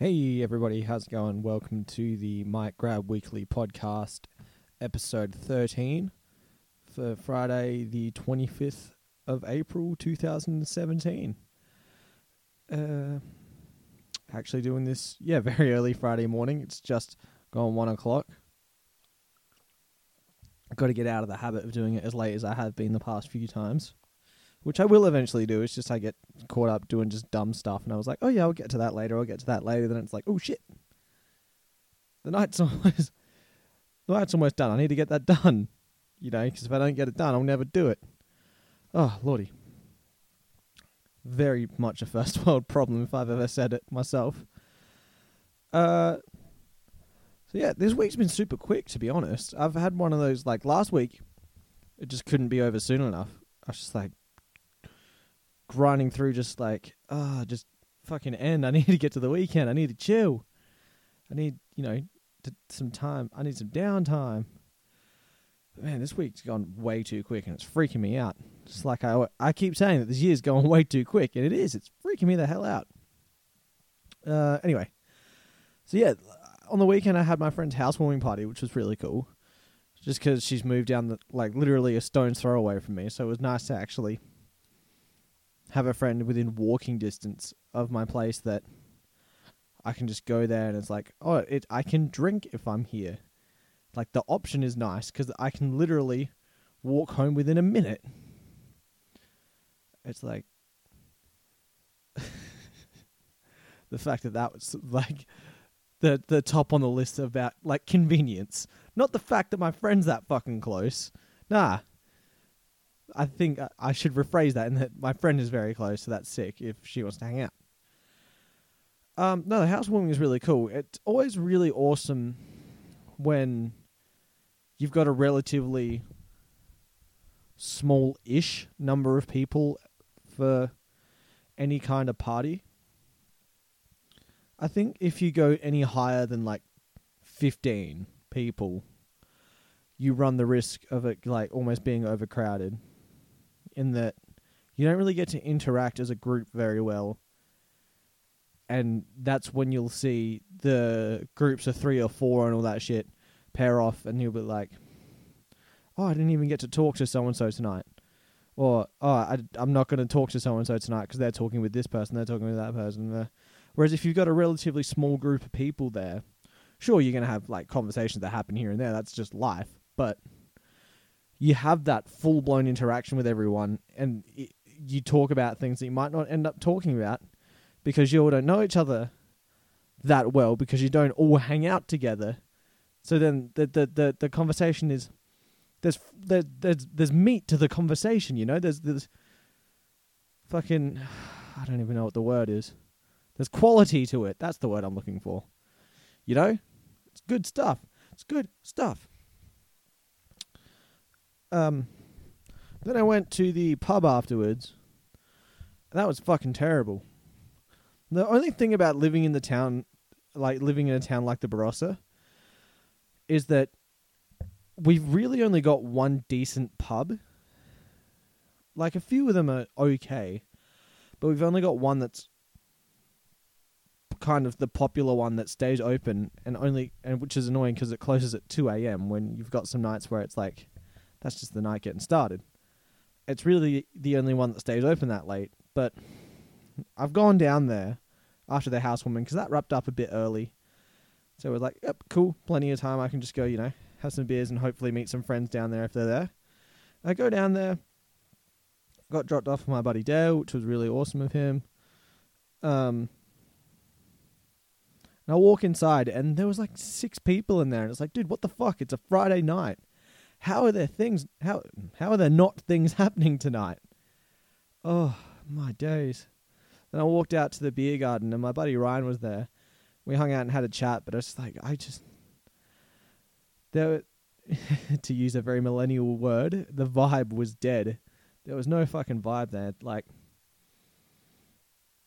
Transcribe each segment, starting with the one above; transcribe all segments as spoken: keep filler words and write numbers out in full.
Hey everybody, how's it going? Welcome to the Mike Grab Weekly Podcast, episode thirteen, for Friday the twenty-fifth of April two thousand seventeen. Uh, actually doing this, yeah, very early Friday morning. It's just gone one o'clock. I've got to get out of the habit of doing it as late as I have been the past few times, which I will eventually do. It's just I get caught up doing just dumb stuff, and I was like, oh yeah, I'll get to that later, I'll get to that later. Then it's like, oh shit, the night's almost, the night's almost done. I need to get that done, you know, because if I don't get it done, I'll never do it. Oh, lordy. Very much a first world problem if I've ever said it myself. Uh, so yeah, this week's been super quick, to be honest. I've had one of those, like last week, it just couldn't be over soon enough. I was just like, grinding through, just like, ah, oh, just fucking end. I need to get to the weekend. I need to chill. I need, you know, to, some time. I need some downtime. But man, this week's gone way too quick, and it's freaking me out. Just like I, I keep saying that this year's going way too quick, and it is. It's freaking me the hell out. Uh, anyway, so yeah, on the weekend I had my friend's housewarming party, which was really cool. Just because she's moved down the, like literally a stone's throw away from me, so it was nice to actually have a friend within walking distance of my place that I can just go there and it's like, oh, it, I can drink if I'm here. Like, the option is nice because I can literally walk home within a minute. It's like, the fact that that was like the, the top on the list about like convenience, not the fact that my friend's that fucking close. Nah. I think I should rephrase that in that my friend is very close, so that's sick if she wants to hang out. Um, no, the housewarming is really cool. It's always really awesome when you've got a relatively small-ish number of people for any kind of party. I think if you go any higher than, like, fifteen people, you run the risk of it, like, almost being overcrowded, in that you don't really get to interact as a group very well. And that's when you'll see the groups of three or four and all that shit pair off, and you'll be like, oh, I didn't even get to talk to so-and-so tonight. Or, oh, I, I'm not going to talk to so-and-so tonight because they're talking with this person, they're talking with that person. Whereas if you've got a relatively small group of people there, sure, you're going to have, like, conversations that happen here and there. That's just life. But you have that full-blown interaction with everyone, and it, you talk about things that you might not end up talking about because you all don't know each other that well, because you don't all hang out together. So then the the, the, the conversation is, there's, there, there's there's meat to the conversation, you know? There's, there's fucking, I don't even know what the word is. There's quality to it. That's the word I'm looking for. You know? It's good stuff. It's good stuff. Um, then I went to the pub afterwards. That was fucking terrible. The only thing about living in the town, like living in a town like the Barossa, is that we've really only got one decent pub. Like, a few of them are okay, but we've only got one that's kind of the popular one that stays open, and only, and which is annoying because it closes at two a.m. when you've got some nights where it's like, that's just the night getting started. It's really the only one that stays open that late. But I've gone down there after the housewarming because that wrapped up a bit early. So we're like, yep, cool, plenty of time. I can just go, you know, have some beers and hopefully meet some friends down there if they're there. I go down there, got dropped off by my buddy Dale, which was really awesome of him. Um, and I walk inside and there was like six people in there. And it's like, dude, what the fuck? It's a Friday night. How are there things, how how are there not things happening tonight? Oh, my days. Then I walked out to the beer garden and my buddy Ryan was there. We hung out and had a chat, but I was like, I just, there, to use a very millennial word, the vibe was dead. There was no fucking vibe there. Like,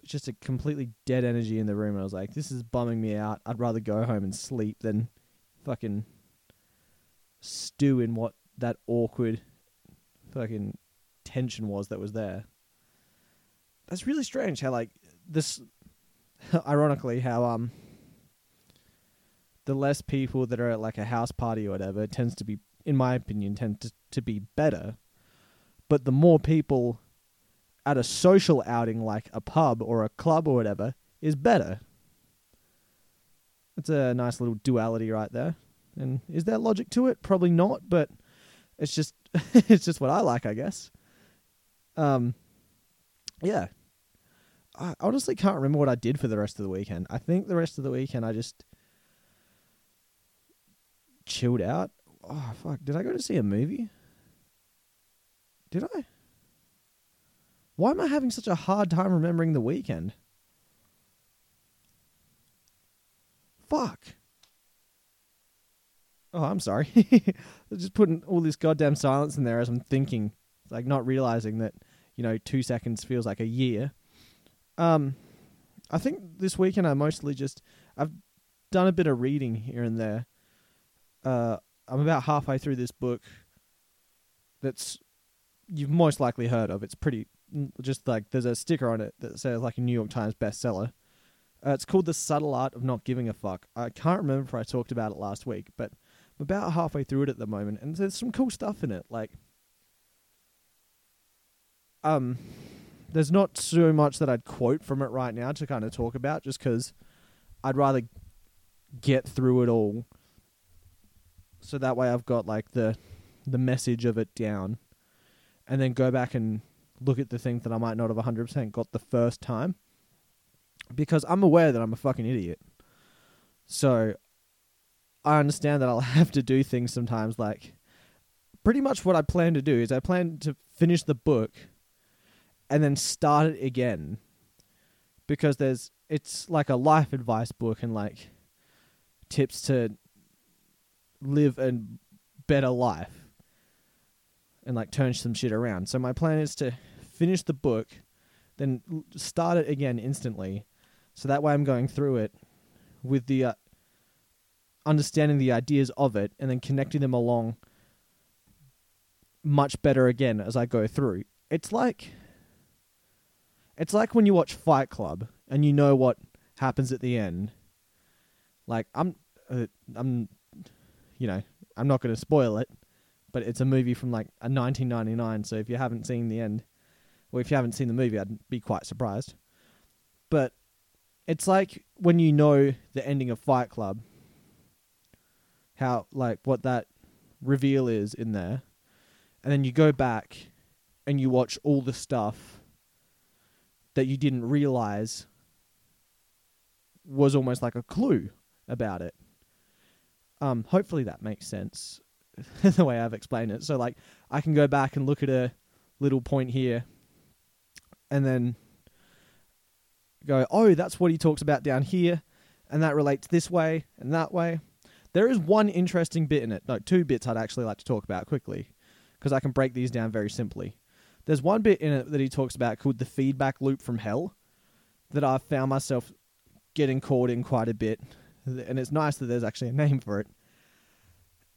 it's just a completely dead energy in the room. And I was like, this is bumming me out. I'd rather go home and sleep than fucking stew in what that awkward fucking tension was that was there. That's really strange how, like, this ironically, how um, the less people that are at like a house party or whatever tends to be, in my opinion, tend to, to be better. But the more people at a social outing like a pub or a club or whatever is better. That's a nice little duality right there. And is there logic to it? Probably not, but it's just it's just what I like, I guess. Um, yeah. I honestly can't remember what I did for the rest of the weekend. I think the rest of the weekend I just chilled out. Oh, fuck. Did I go to see a movie? Did I? Why am I having such a hard time remembering the weekend? Fuck. Oh, I'm sorry. I'm just putting all this goddamn silence in there as I'm thinking. It's like not realizing that, you know, two seconds feels like a year. Um, I think this weekend I mostly just... I've done a bit of reading here and there. Uh, I'm about halfway through this book that's... You've most likely heard of. It's pretty... Just like there's a sticker on it that says like a New York Times bestseller. Uh, it's called The Subtle Art of Not Giving a Fuck. I can't remember if I talked about it last week, but... about halfway through it at the moment, and there's some cool stuff in it. Like, um, there's not so much that I'd quote from it right now to kind of talk about, just because I'd rather get through it all, so that way I've got like the the message of it down, and then go back and look at the things that I might not have one hundred percent got the first time, because I'm aware that I'm a fucking idiot, so. I understand that I'll have to do things sometimes, like, pretty much what I plan to do is I plan to finish the book and then start it again, because there's, it's like a life advice book and, like, tips to live a better life and, like, turn some shit around. So my plan is to finish the book, then start it again instantly, so that way I'm going through it with the... Uh, understanding the ideas of it and then connecting them along much better again as I go through. It's like it's like when you watch Fight Club and you know what happens at the end. Like I'm uh, I'm you know, I'm not going to spoil it, but it's a movie from like a nineteen ninety-nine, so if you haven't seen the end or if you haven't seen the movie, I'd be quite surprised. But it's like when you know the ending of Fight Club, how, like, what that reveal is in there. And then you go back and you watch all the stuff that you didn't realize was almost like a clue about it. Um, hopefully that makes sense the way I've explained it. So, like, I can go back and look at a little point here and then go, oh, that's what he talks about down here. And that relates this way and that way. There is one interesting bit in it. No, two bits I'd actually like to talk about quickly, because I can break these down very simply. There's one bit in it that he talks about called the feedback loop from hell that I've found myself getting caught in quite a bit. And it's nice that there's actually a name for it.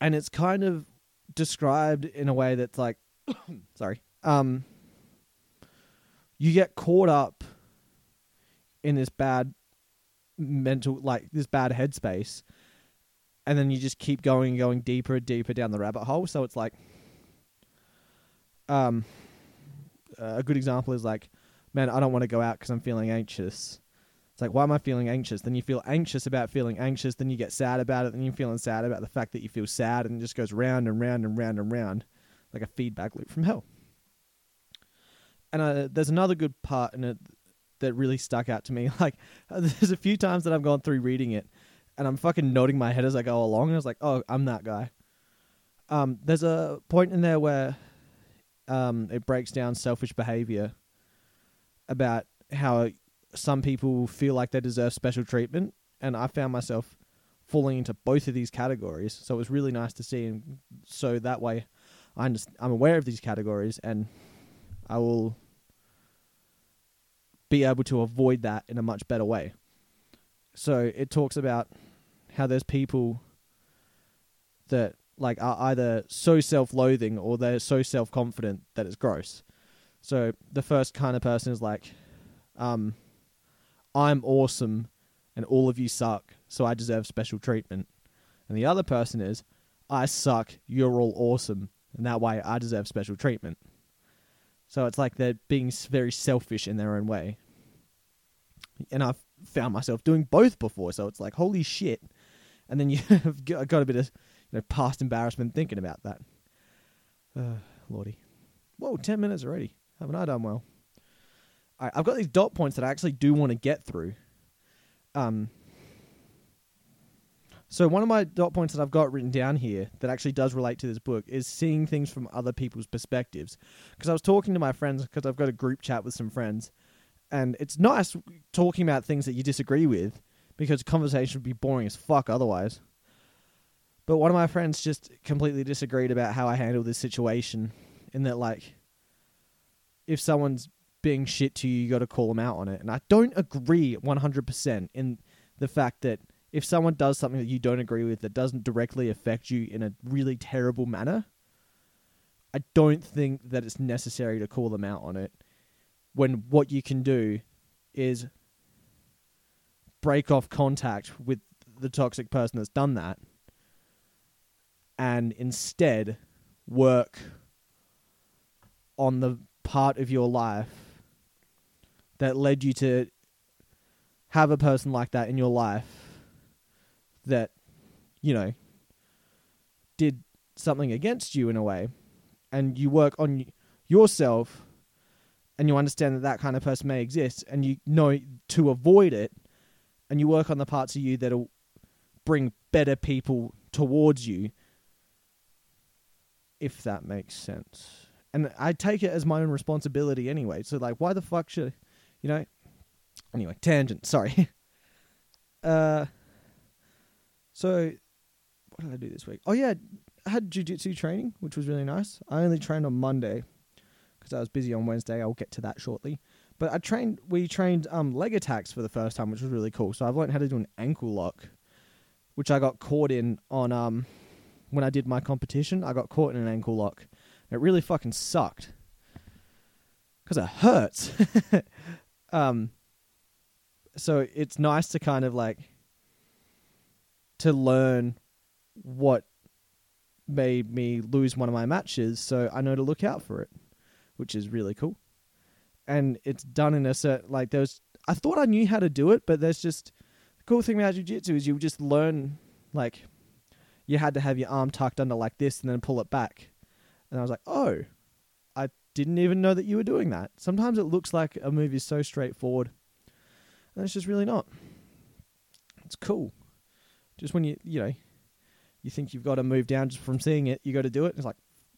And it's kind of described in a way that's like... sorry. Um, you get caught up in this bad mental... like, this bad headspace... and then you just keep going and going deeper and deeper down the rabbit hole. So it's like, um, a good example is like, man, I don't want to go out because I'm feeling anxious. It's like, why am I feeling anxious? Then you feel anxious about feeling anxious. Then you get sad about it. Then you're feeling sad about the fact that you feel sad, and it just goes round and round and round and round like a feedback loop from hell. And uh, there's another good part in it that really stuck out to me. Like uh, there's a few times that I've gone through reading it, and I'm fucking nodding my head as I go along. And I was like, oh, I'm that guy. Um, there's a point in there where um, it breaks down selfish behavior about how some people feel like they deserve special treatment. And I found myself falling into both of these categories. So it was really nice to see. And so that way I just, I'm aware of these categories, and I will be able to avoid that in a much better way. So it talks about how there's people that like are either so self-loathing or they're so self-confident that it's gross. So the first kind of person is like, um, I'm awesome and all of you suck, so I deserve special treatment. And the other person is, I suck, you're all awesome, and that way I deserve special treatment. So it's like they're being very selfish in their own way. And I've found myself doing both before, so it's like, holy shit. And then you've got a bit of, you know, past embarrassment thinking about that. Uh, Lordy. Whoa, ten minutes already. Haven't I done well? All right, I've got these dot points that I actually do want to get through. Um. So one of my dot points that I've got written down here that actually does relate to this book is seeing things from other people's perspectives. Because I was talking to my friends, because I've got a group chat with some friends, and it's nice talking about things that you disagree with, because conversation would be boring as fuck otherwise. But one of my friends just completely disagreed about how I handle this situation, in that, like, if someone's being shit to you, you got to call them out on it. And I don't agree one hundred percent in the fact that if someone does something that you don't agree with that doesn't directly affect you in a really terrible manner, I don't think that it's necessary to call them out on it, when what you can do is break off contact with the toxic person that's done that and instead work on the part of your life that led you to have a person like that in your life that, you know, did something against you in a way, and you work on yourself, and you understand that that kind of person may exist, and you know to avoid it, and you work on the parts of you that'll bring better people towards you, if that makes sense. And I take it as my own responsibility anyway, so, like, why the fuck should, you know, anyway, tangent, sorry. uh... So, what did I do this week? Oh, yeah, I had jiu-jitsu training, which was really nice. I only trained on Monday because I was busy on Wednesday. I'll get to that shortly. But I trained. we trained um, leg attacks for the first time, which was really cool. So I've learned how to do an ankle lock, which I got caught in on um, when I did my competition. I got caught in an ankle lock. It really fucking sucked because it hurts. um, so it's nice to kind of like... to learn what made me lose one of my matches, so I know to look out for it, which is really cool. And it's done in a certain, like, there's, I thought I knew how to do it, but there's just, the cool thing about jiu-jitsu is you just learn, like, you had to have your arm tucked under like this and then pull it back. And I was like, oh, I didn't even know that you were doing that. Sometimes it looks like a move is so straightforward, and it's just really not. It's cool. Just when you, you know, you think you've got to move down just from seeing it, you got to do it. It's like,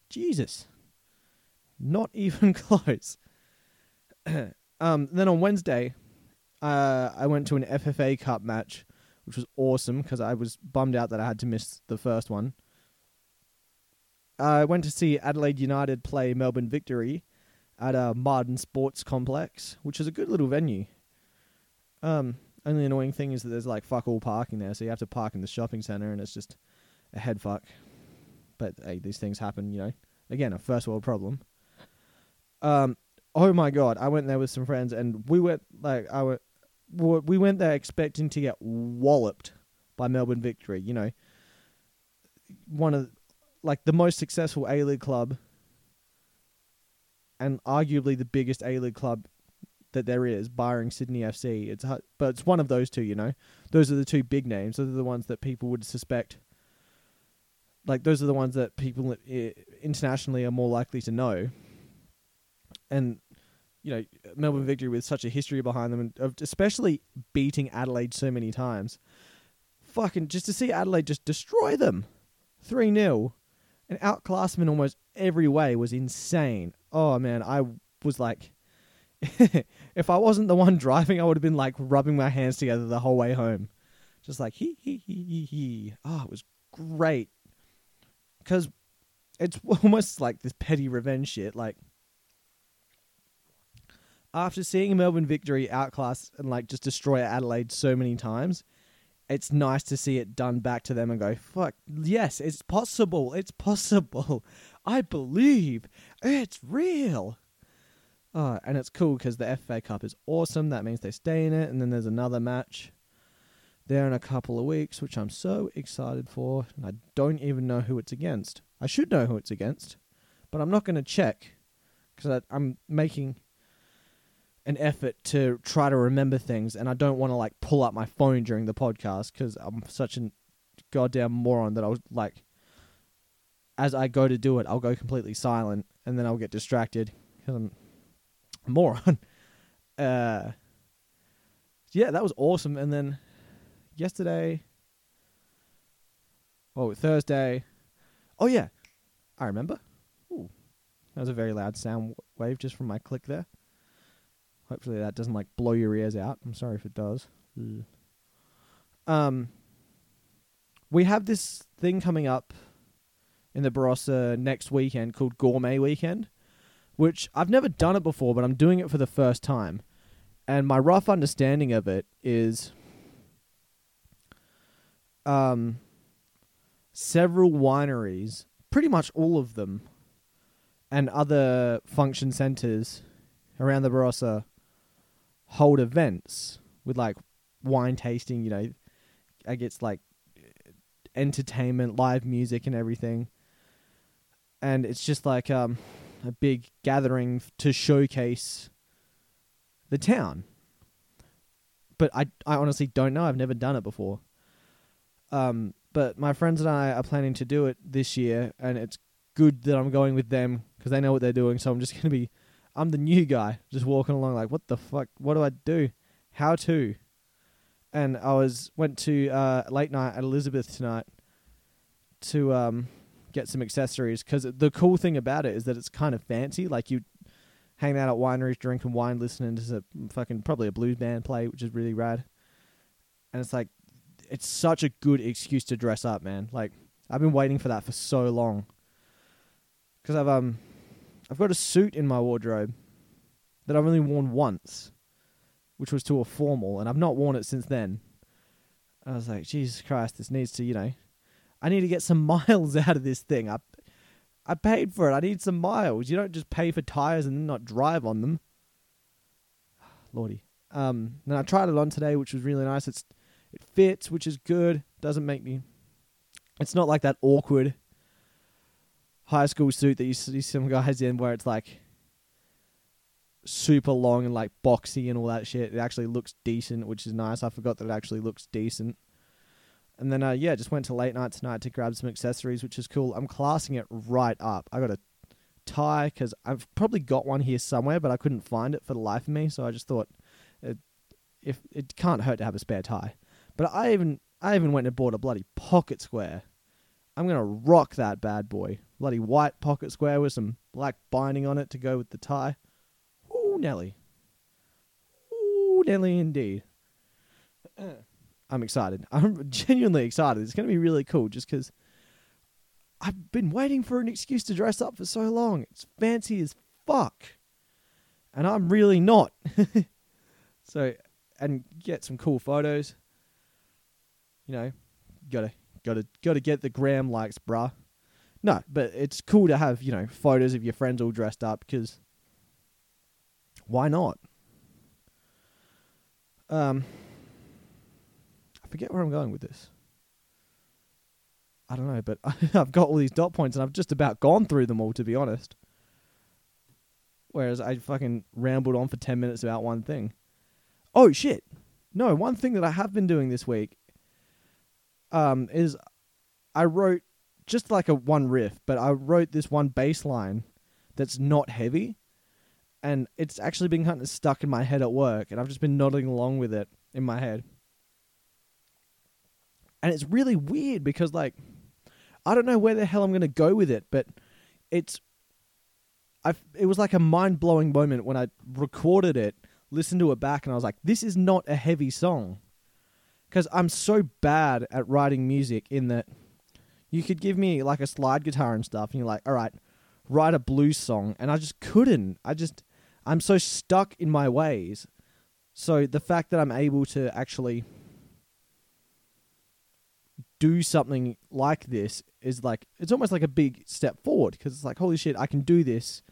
Jesus, not even close. um, then on Wednesday, uh, I went to an F F A Cup match, which was awesome because I was bummed out that I had to miss the first one. I went to see Adelaide United play Melbourne Victory at a Marden Sports Complex, which is a good little venue. Um... Only annoying thing is that there's like fuck all parking there, so you have to park in the shopping centre, and it's just a head fuck. But hey, these things happen, you know. Again, a first world problem. Um, oh my god, I went there with some friends, and we went like I went, we went there expecting to get walloped by Melbourne Victory. You know, one of like the most successful A-League club, and arguably the biggest A-League club that there is, barring Sydney F C. It's hard, but it's one of those two, you know. Those are the two big names. Those are the ones that people would suspect. Like, those are the ones that people internationally are more likely to know. And, you know, Melbourne Victory with such a history behind them, and especially beating Adelaide so many times. Fucking, just to see Adelaide just destroy them. three nil. And outclass them in almost every way was insane. Oh, man, I was like... if I wasn't the one driving, I would have been like rubbing my hands together the whole way home. Just like, hee, hee, hee, hee, hee. Oh, it was great. Because it's almost like this petty revenge shit. Like, after seeing Melbourne Victory outclass and like just destroy Adelaide so many times, it's nice to see it done back to them and go, fuck, yes, it's possible. It's possible. I believe. It's real. Oh, and it's cool because the F F A Cup is awesome. That means they stay in it. And then there's another match there in a couple of weeks, which I'm so excited for. And I don't even know who it's against. I should know who it's against, but I'm not going to check because I'm making an effort to try to remember things. And I don't want to like pull up my phone during the podcast because I'm such a goddamn moron that I was like, as I go to do it, I'll go completely silent and then I'll get distracted because I'm a moron. Uh, yeah, that was awesome. And then yesterday, oh, Thursday. Oh, yeah, I remember. Ooh, that was a very loud sound wave just from my click there. Hopefully that doesn't like blow your ears out. I'm sorry if it does. Mm. Um, we have this thing coming up in the Barossa next weekend called Gourmet Weekend, which I've never done it before, but I'm doing it for the first time. And my rough understanding of it is um, several wineries, pretty much all of them, and other function centres around the Barossa hold events with like wine tasting, you know, I guess like entertainment, live music and everything. And it's just like um, a big gathering to showcase the town. But I, I honestly don't know. I've never done it before. Um, but my friends and I are planning to do it this year. And it's good that I'm going with them because they know what they're doing. So I'm just going to be, I'm the new guy just walking along like, what the fuck? What do I do? How to? And I was went to uh, late night at Elizabeth tonight to um, get some accessories because the cool thing about it is that it's kind of fancy. Like you hang out at wineries, drinking wine, listening to a fucking probably a blues band play, which is really rad. And it's like it's such a good excuse to dress up, man. Like I've been waiting for that for so long because I've um I've got a suit in my wardrobe that I've only worn once, which was to a formal, and I've not worn it since then. I was like, Jesus Christ, this needs to, you know, I need to get some miles out of this thing. I, I paid for it. I need some miles. You don't just pay for tires and not drive on them. Lordy. Um, and I tried it on today, which was really nice. It's, it fits, which is good. Doesn't make me, it's not like that awkward high school suit that you see some guys in where it's like super long and like boxy and all that shit. It actually looks decent, which is nice. I forgot that it actually looks decent. And then, uh, yeah, just went to late night tonight to grab some accessories, which is cool. I'm classing it right up. I got a tie because I've probably got one here somewhere, but I couldn't find it for the life of me. So I just thought it, if it can't hurt to have a spare tie. But I even I even went and bought a bloody pocket square. I'm going to rock that bad boy. Bloody white pocket square with some black binding on it to go with the tie. Nelly. Ooh, Nelly indeed. I'm excited. I'm genuinely excited. It's going to be really cool just because I've been waiting for an excuse to dress up for so long. It's fancy as fuck. And I'm really not. So, and get some cool photos. You know, gotta, gotta, gotta get the gram likes, bruh. No, but it's cool to have, you know, photos of your friends all dressed up because why not? Um, I forget where I'm going with this. I don't know, but I've got all these dot points and I've just about gone through them all, to be honest. Whereas I fucking rambled on for ten minutes about one thing. Oh, shit. No, one thing that I have been doing this week um, is I wrote just like a one riff, but I wrote this one bass line that's not heavy. And it's actually been kind of stuck in my head at work. And I've just been nodding along with it in my head. And it's really weird because, like, I don't know where the hell I'm going to go with it. But it's, I've, it was like a mind-blowing moment when I recorded it, listened to it back, and I was like, this is not a heavy song. Because I'm so bad at writing music in that you could give me, like, a slide guitar and stuff. And you're like, all right, write a blues song. And I just couldn't. I just... I'm so stuck in my ways. So the fact that I'm able to actually do something like this is like, it's almost like a big step forward because it's like, holy shit, I can do this.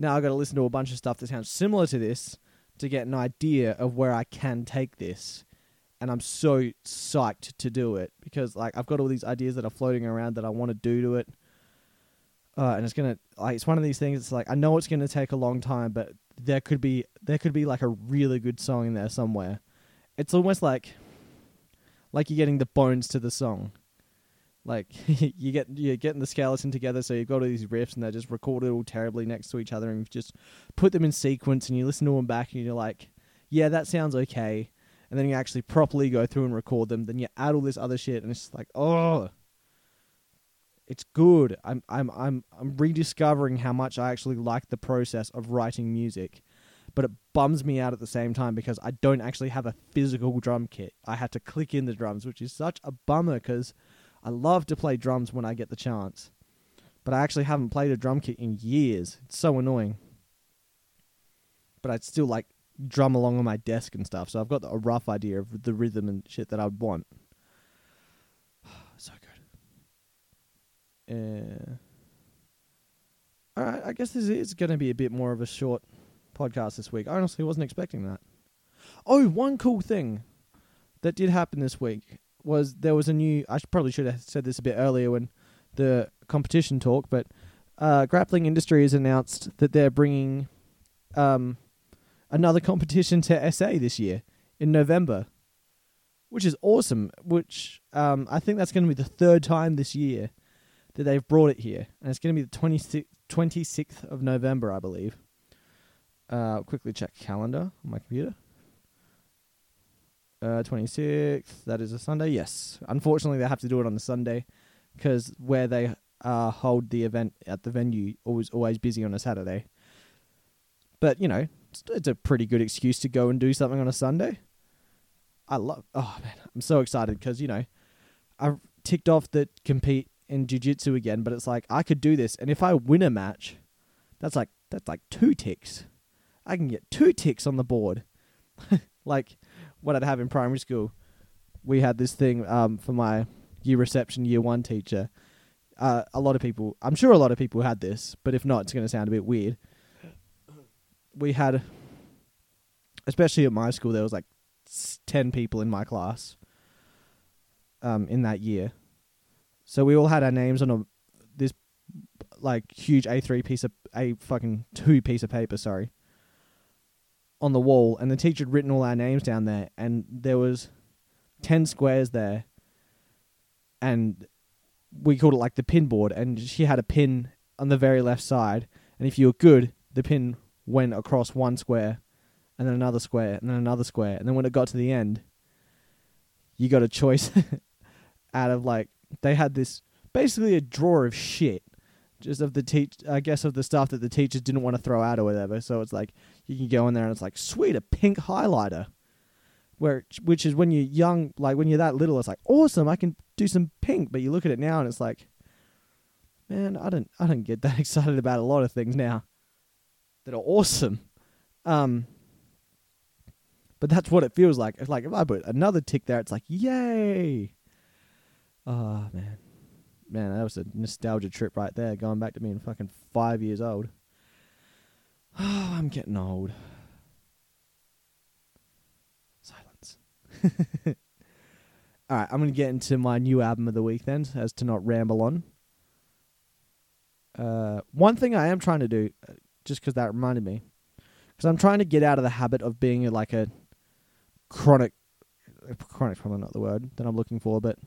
now I've got to listen to a bunch of stuff that sounds similar to this to get an idea of where I can take this. And I'm so psyched to do it because, like, I've got all these ideas that are floating around that I want to do to it. Uh, and it's going to, like, it's one of these things. It's like, I know it's going to take a long time, but there could be, there could be like a really good song in there somewhere. It's almost like, like you're getting the bones to the song. Like you get, you're getting the skeleton together. So you've got all these riffs and they're just recorded all terribly next to each other. And you've just put them in sequence and you listen to them back and you're like, yeah, that sounds okay. And then you actually properly go through and record them. Then you add all this other shit, and it's like, oh, it's good. I'm, I'm, I'm, I'm rediscovering how much I actually like the process of writing music, but it bums me out at the same time because I don't actually have a physical drum kit. I had to click in the drums, which is such a bummer because I love to play drums when I get the chance, but I actually haven't played a drum kit in years. It's so annoying. But I'd still like drum along on my desk and stuff, so I've got a rough idea of the rhythm and shit that I'd want. So good. Uh, Alright, I guess this is going to be a bit more of a short podcast this week. I honestly wasn't expecting that. Oh, one cool thing that did happen this week was there was a new... I should, probably should have said this a bit earlier when the competition talk, but uh, Grappling Industries announced that they're bringing... Um, another competition to S A this year in November, which is awesome, which um, I think that's going to be the third time this year that they've brought it here. And it's going to be the twenty-sixth of November, I believe. Uh, I'll quickly check calendar on my computer. Uh, twenty-sixth, that is a Sunday, yes. Unfortunately, they have to do it on a Sunday because where they uh, hold the event at the venue always always busy on a Saturday. But, you know, it's a pretty good excuse to go and do something on a Sunday. I love, oh man, I'm so excited because, you know, I ticked off that compete in jiu-jitsu again, but it's like, I could do this. And if I win a match, that's like, that's like two ticks. I can get two ticks on the board. Like what I'd have in primary school. We had this thing um, for my year reception, year one teacher. Uh, a lot of people, I'm sure a lot of people had this, but if not, it's going to sound a bit weird. We had, especially at my school, there was like ten people in my class um, in that year. So we all had our names on a this like huge A three piece of, a fucking two piece of paper, sorry, on the wall. And the teacher had written all our names down there and there was ten squares there. And we called it like the pin board. And she had a pin on the very left side. And if you were good, the pin went across one square and then another square and then another square. And then when it got to the end, you got a choice out of like, they had this basically a drawer of shit just of the teach, I guess of the stuff that the teachers didn't want to throw out or whatever. So it's like, you can go in there and it's like, sweet, a pink highlighter where, which is when you're young, like when you're that little, it's like, awesome, I can do some pink. But you look at it now and it's like, man, I don't, I don't get that excited about a lot of things now that are awesome. Um, but that's what it feels like. It's like if I put another tick there, it's like, yay. Oh, man. Man, that was a nostalgia trip right there, going back to being fucking five years old. Oh, I'm getting old. Silence. All right, I'm going to get into my new album of the week then, as to not ramble on. Uh, one thing I am trying to do... just because that reminded me. Because I'm trying to get out of the habit of being like a chronic... Chronic's probably not the word that I'm looking for, but...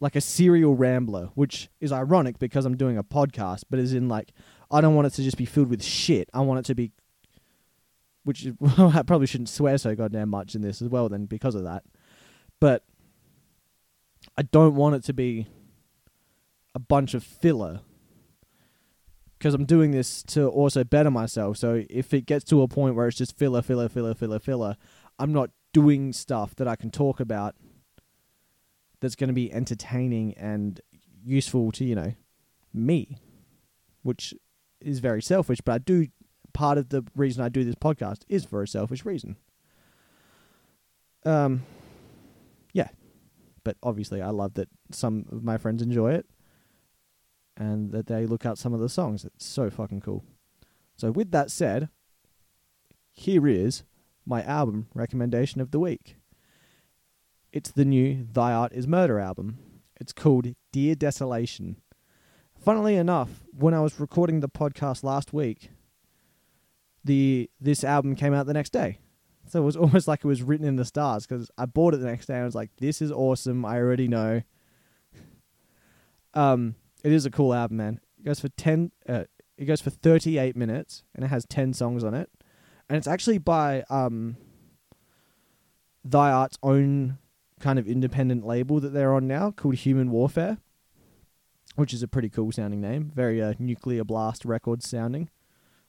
like a serial rambler, which is ironic because I'm doing a podcast, but as in like, I don't want it to just be filled with shit. I want it to be... which is, well, I probably shouldn't swear so goddamn much in this as well then because of that. But I don't want it to be a bunch of filler... because I'm doing this to also better myself. So if it gets to a point where it's just filler, filler, filler, filler, filler, I'm not doing stuff that I can talk about that's going to be entertaining and useful to, you know, me, which is very selfish. But I do, part of the reason I do this podcast is for a selfish reason. Um, yeah. But obviously I love that some of my friends enjoy it. And that they look out some of the songs. It's so fucking cool. So with that said, here is my album recommendation of the week. It's the new Thy Art is Murder album. It's called Dear Desolation. Funnily enough, when I was recording the podcast last week, the this album came out the next day. So it was almost like it was written in the stars, because I bought it the next day and I was like, this is awesome, I already know. Um, it is a cool album, man. It goes for ten. Uh, it goes for thirty-eight minutes, and it has ten songs on it. And it's actually by um, Thy Art's own kind of independent label that they're on now, called Human Warfare, which is a pretty cool sounding name. Very uh, Nuclear Blast Records sounding,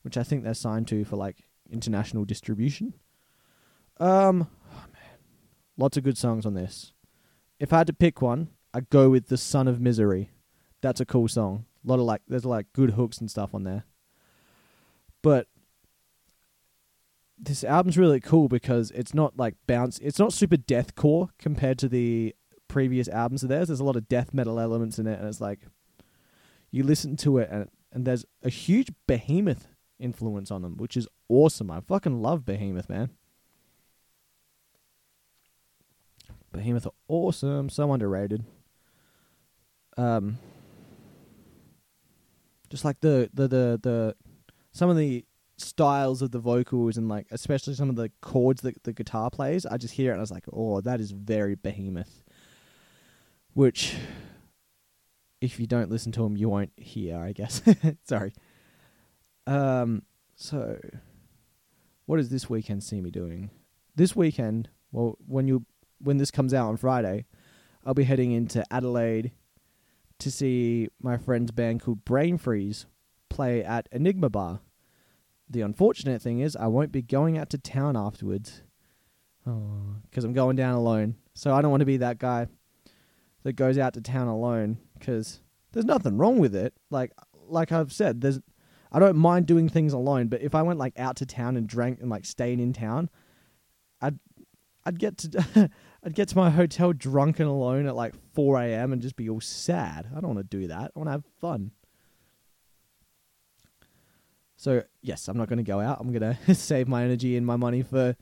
which I think they're signed to for like international distribution. Um, oh man, lots of good songs on this. If I had to pick one, I'd go with The Son of Misery. That's a cool song. A lot of like, there's like good hooks and stuff on there. But this album's really cool because it's not like bounce. It's not super deathcore compared to the previous albums of theirs. There's a lot of death metal elements in it, and it's like you listen to it, and and there's a huge Behemoth influence on them, which is awesome. I fucking love Behemoth, man. Behemoth are awesome. So underrated. Um, just like the, the, the, the, some of the styles of the vocals and like, especially some of the chords that the guitar plays, I just hear it and I was like, oh, that is very Behemoth. Which, if you don't listen to them, you won't hear, I guess. Sorry. Um, so what does this weekend see me doing? This weekend, well, when you, when this comes out on Friday, I'll be heading into Adelaide to see my friend's band called Brain Freeze play at Enigma Bar. The unfortunate thing is I won't be going out to town afterwards because oh, I'm going down alone. So I don't want to be that guy that goes out to town alone, because there's nothing wrong with it. Like like I've said, there's I don't mind doing things alone, but if I went like out to town and drank and like stayed in town, I'd I'd get to I'd get to my hotel drunk and alone at like four a.m. and just be all sad. I don't want to do that. I want to have fun. So yes, I'm not going to go out. I'm going to save my energy and my money for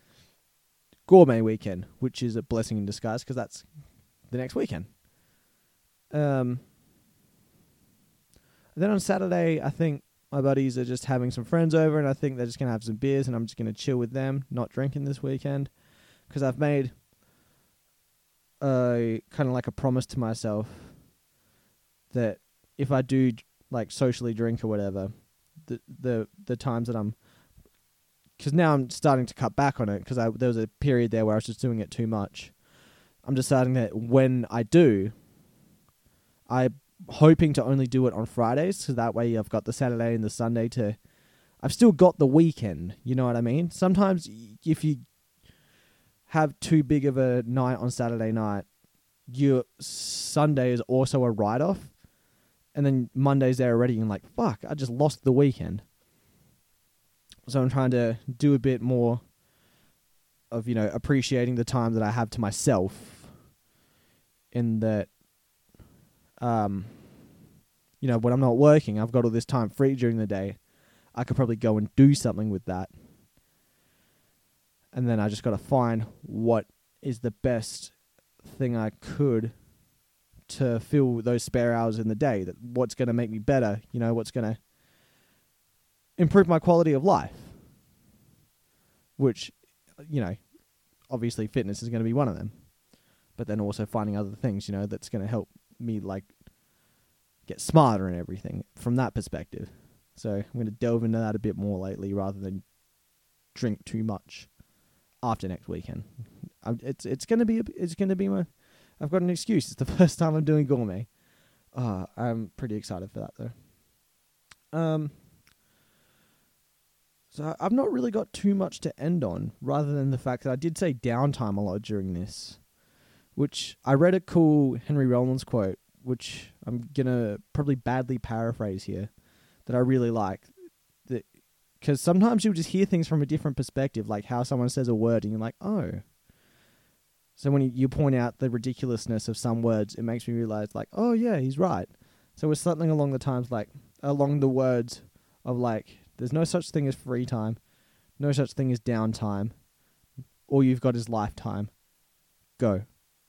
Gourmet Weekend, which is a blessing in disguise because that's the next weekend. Um. Then on Saturday, I think my buddies are just having some friends over, and I think they're just going to have some beers, and I'm just going to chill with them, not drinking this weekend. Because I've made a kind of like a promise to myself that if I do like socially drink or whatever, the the, the times that I'm, because now I'm starting to cut back on it, because there was a period there where I was just doing it too much. I'm deciding that when I do, I'm hoping to only do it on Fridays, so that way I've got the Saturday and the Sunday to, I've still got the weekend, you know what I mean? Sometimes if you have too big of a night on Saturday night, your Sunday is also a write-off, and then Monday's there already, and you're like, fuck, I just lost the weekend. So I'm trying to do a bit more of, you know, appreciating the time that I have to myself, in that, um, you know, when I'm not working, I've got all this time free during the day, I could probably go and do something with that. And then I just got to find what is the best thing I could to fill those spare hours in the day. That what's going to make me better, you know, what's going to improve my quality of life. Which, you know, obviously fitness is going to be one of them. But then also finding other things, you know, that's going to help me, like, get smarter and everything from that perspective. So I'm going to delve into that a bit more lately rather than drink too much after next weekend. I'm, it's it's going to be, it's going to be my, I've got an excuse. It's the first time I'm doing gourmet. Uh, I'm pretty excited for that though. Um, so I've not really got too much to end on, rather than the fact that I did say downtime a lot during this, which I read a cool Henry Rollins quote, which I'm going to probably badly paraphrase here, that I really like. Because sometimes you'll just hear things from a different perspective, like how someone says a word and you're like, oh. So when you point out the ridiculousness of some words, it makes me realize, like, oh yeah, he's right. So it's something along the times, like, along the words of, like, There's no such thing as free time. No such thing as downtime. All you've got is lifetime. Go.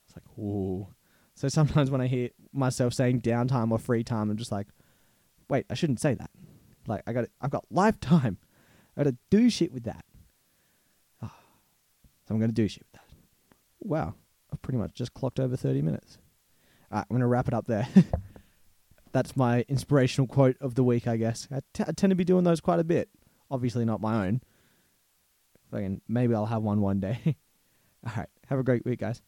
It's like, ooh. So sometimes when I hear myself saying downtime or free time, I'm just like, wait, I shouldn't say that. Like, I got, I've got lifetime. I got to do shit with that. Oh, so I'm going to do shit with that. Wow. I've pretty much just clocked over thirty minutes. All right, I'm going to wrap it up there. That's my inspirational quote of the week, I guess. I, t- I tend to be doing those quite a bit. Obviously not my own. Maybe I'll have one one day. All right. Have a great week, guys.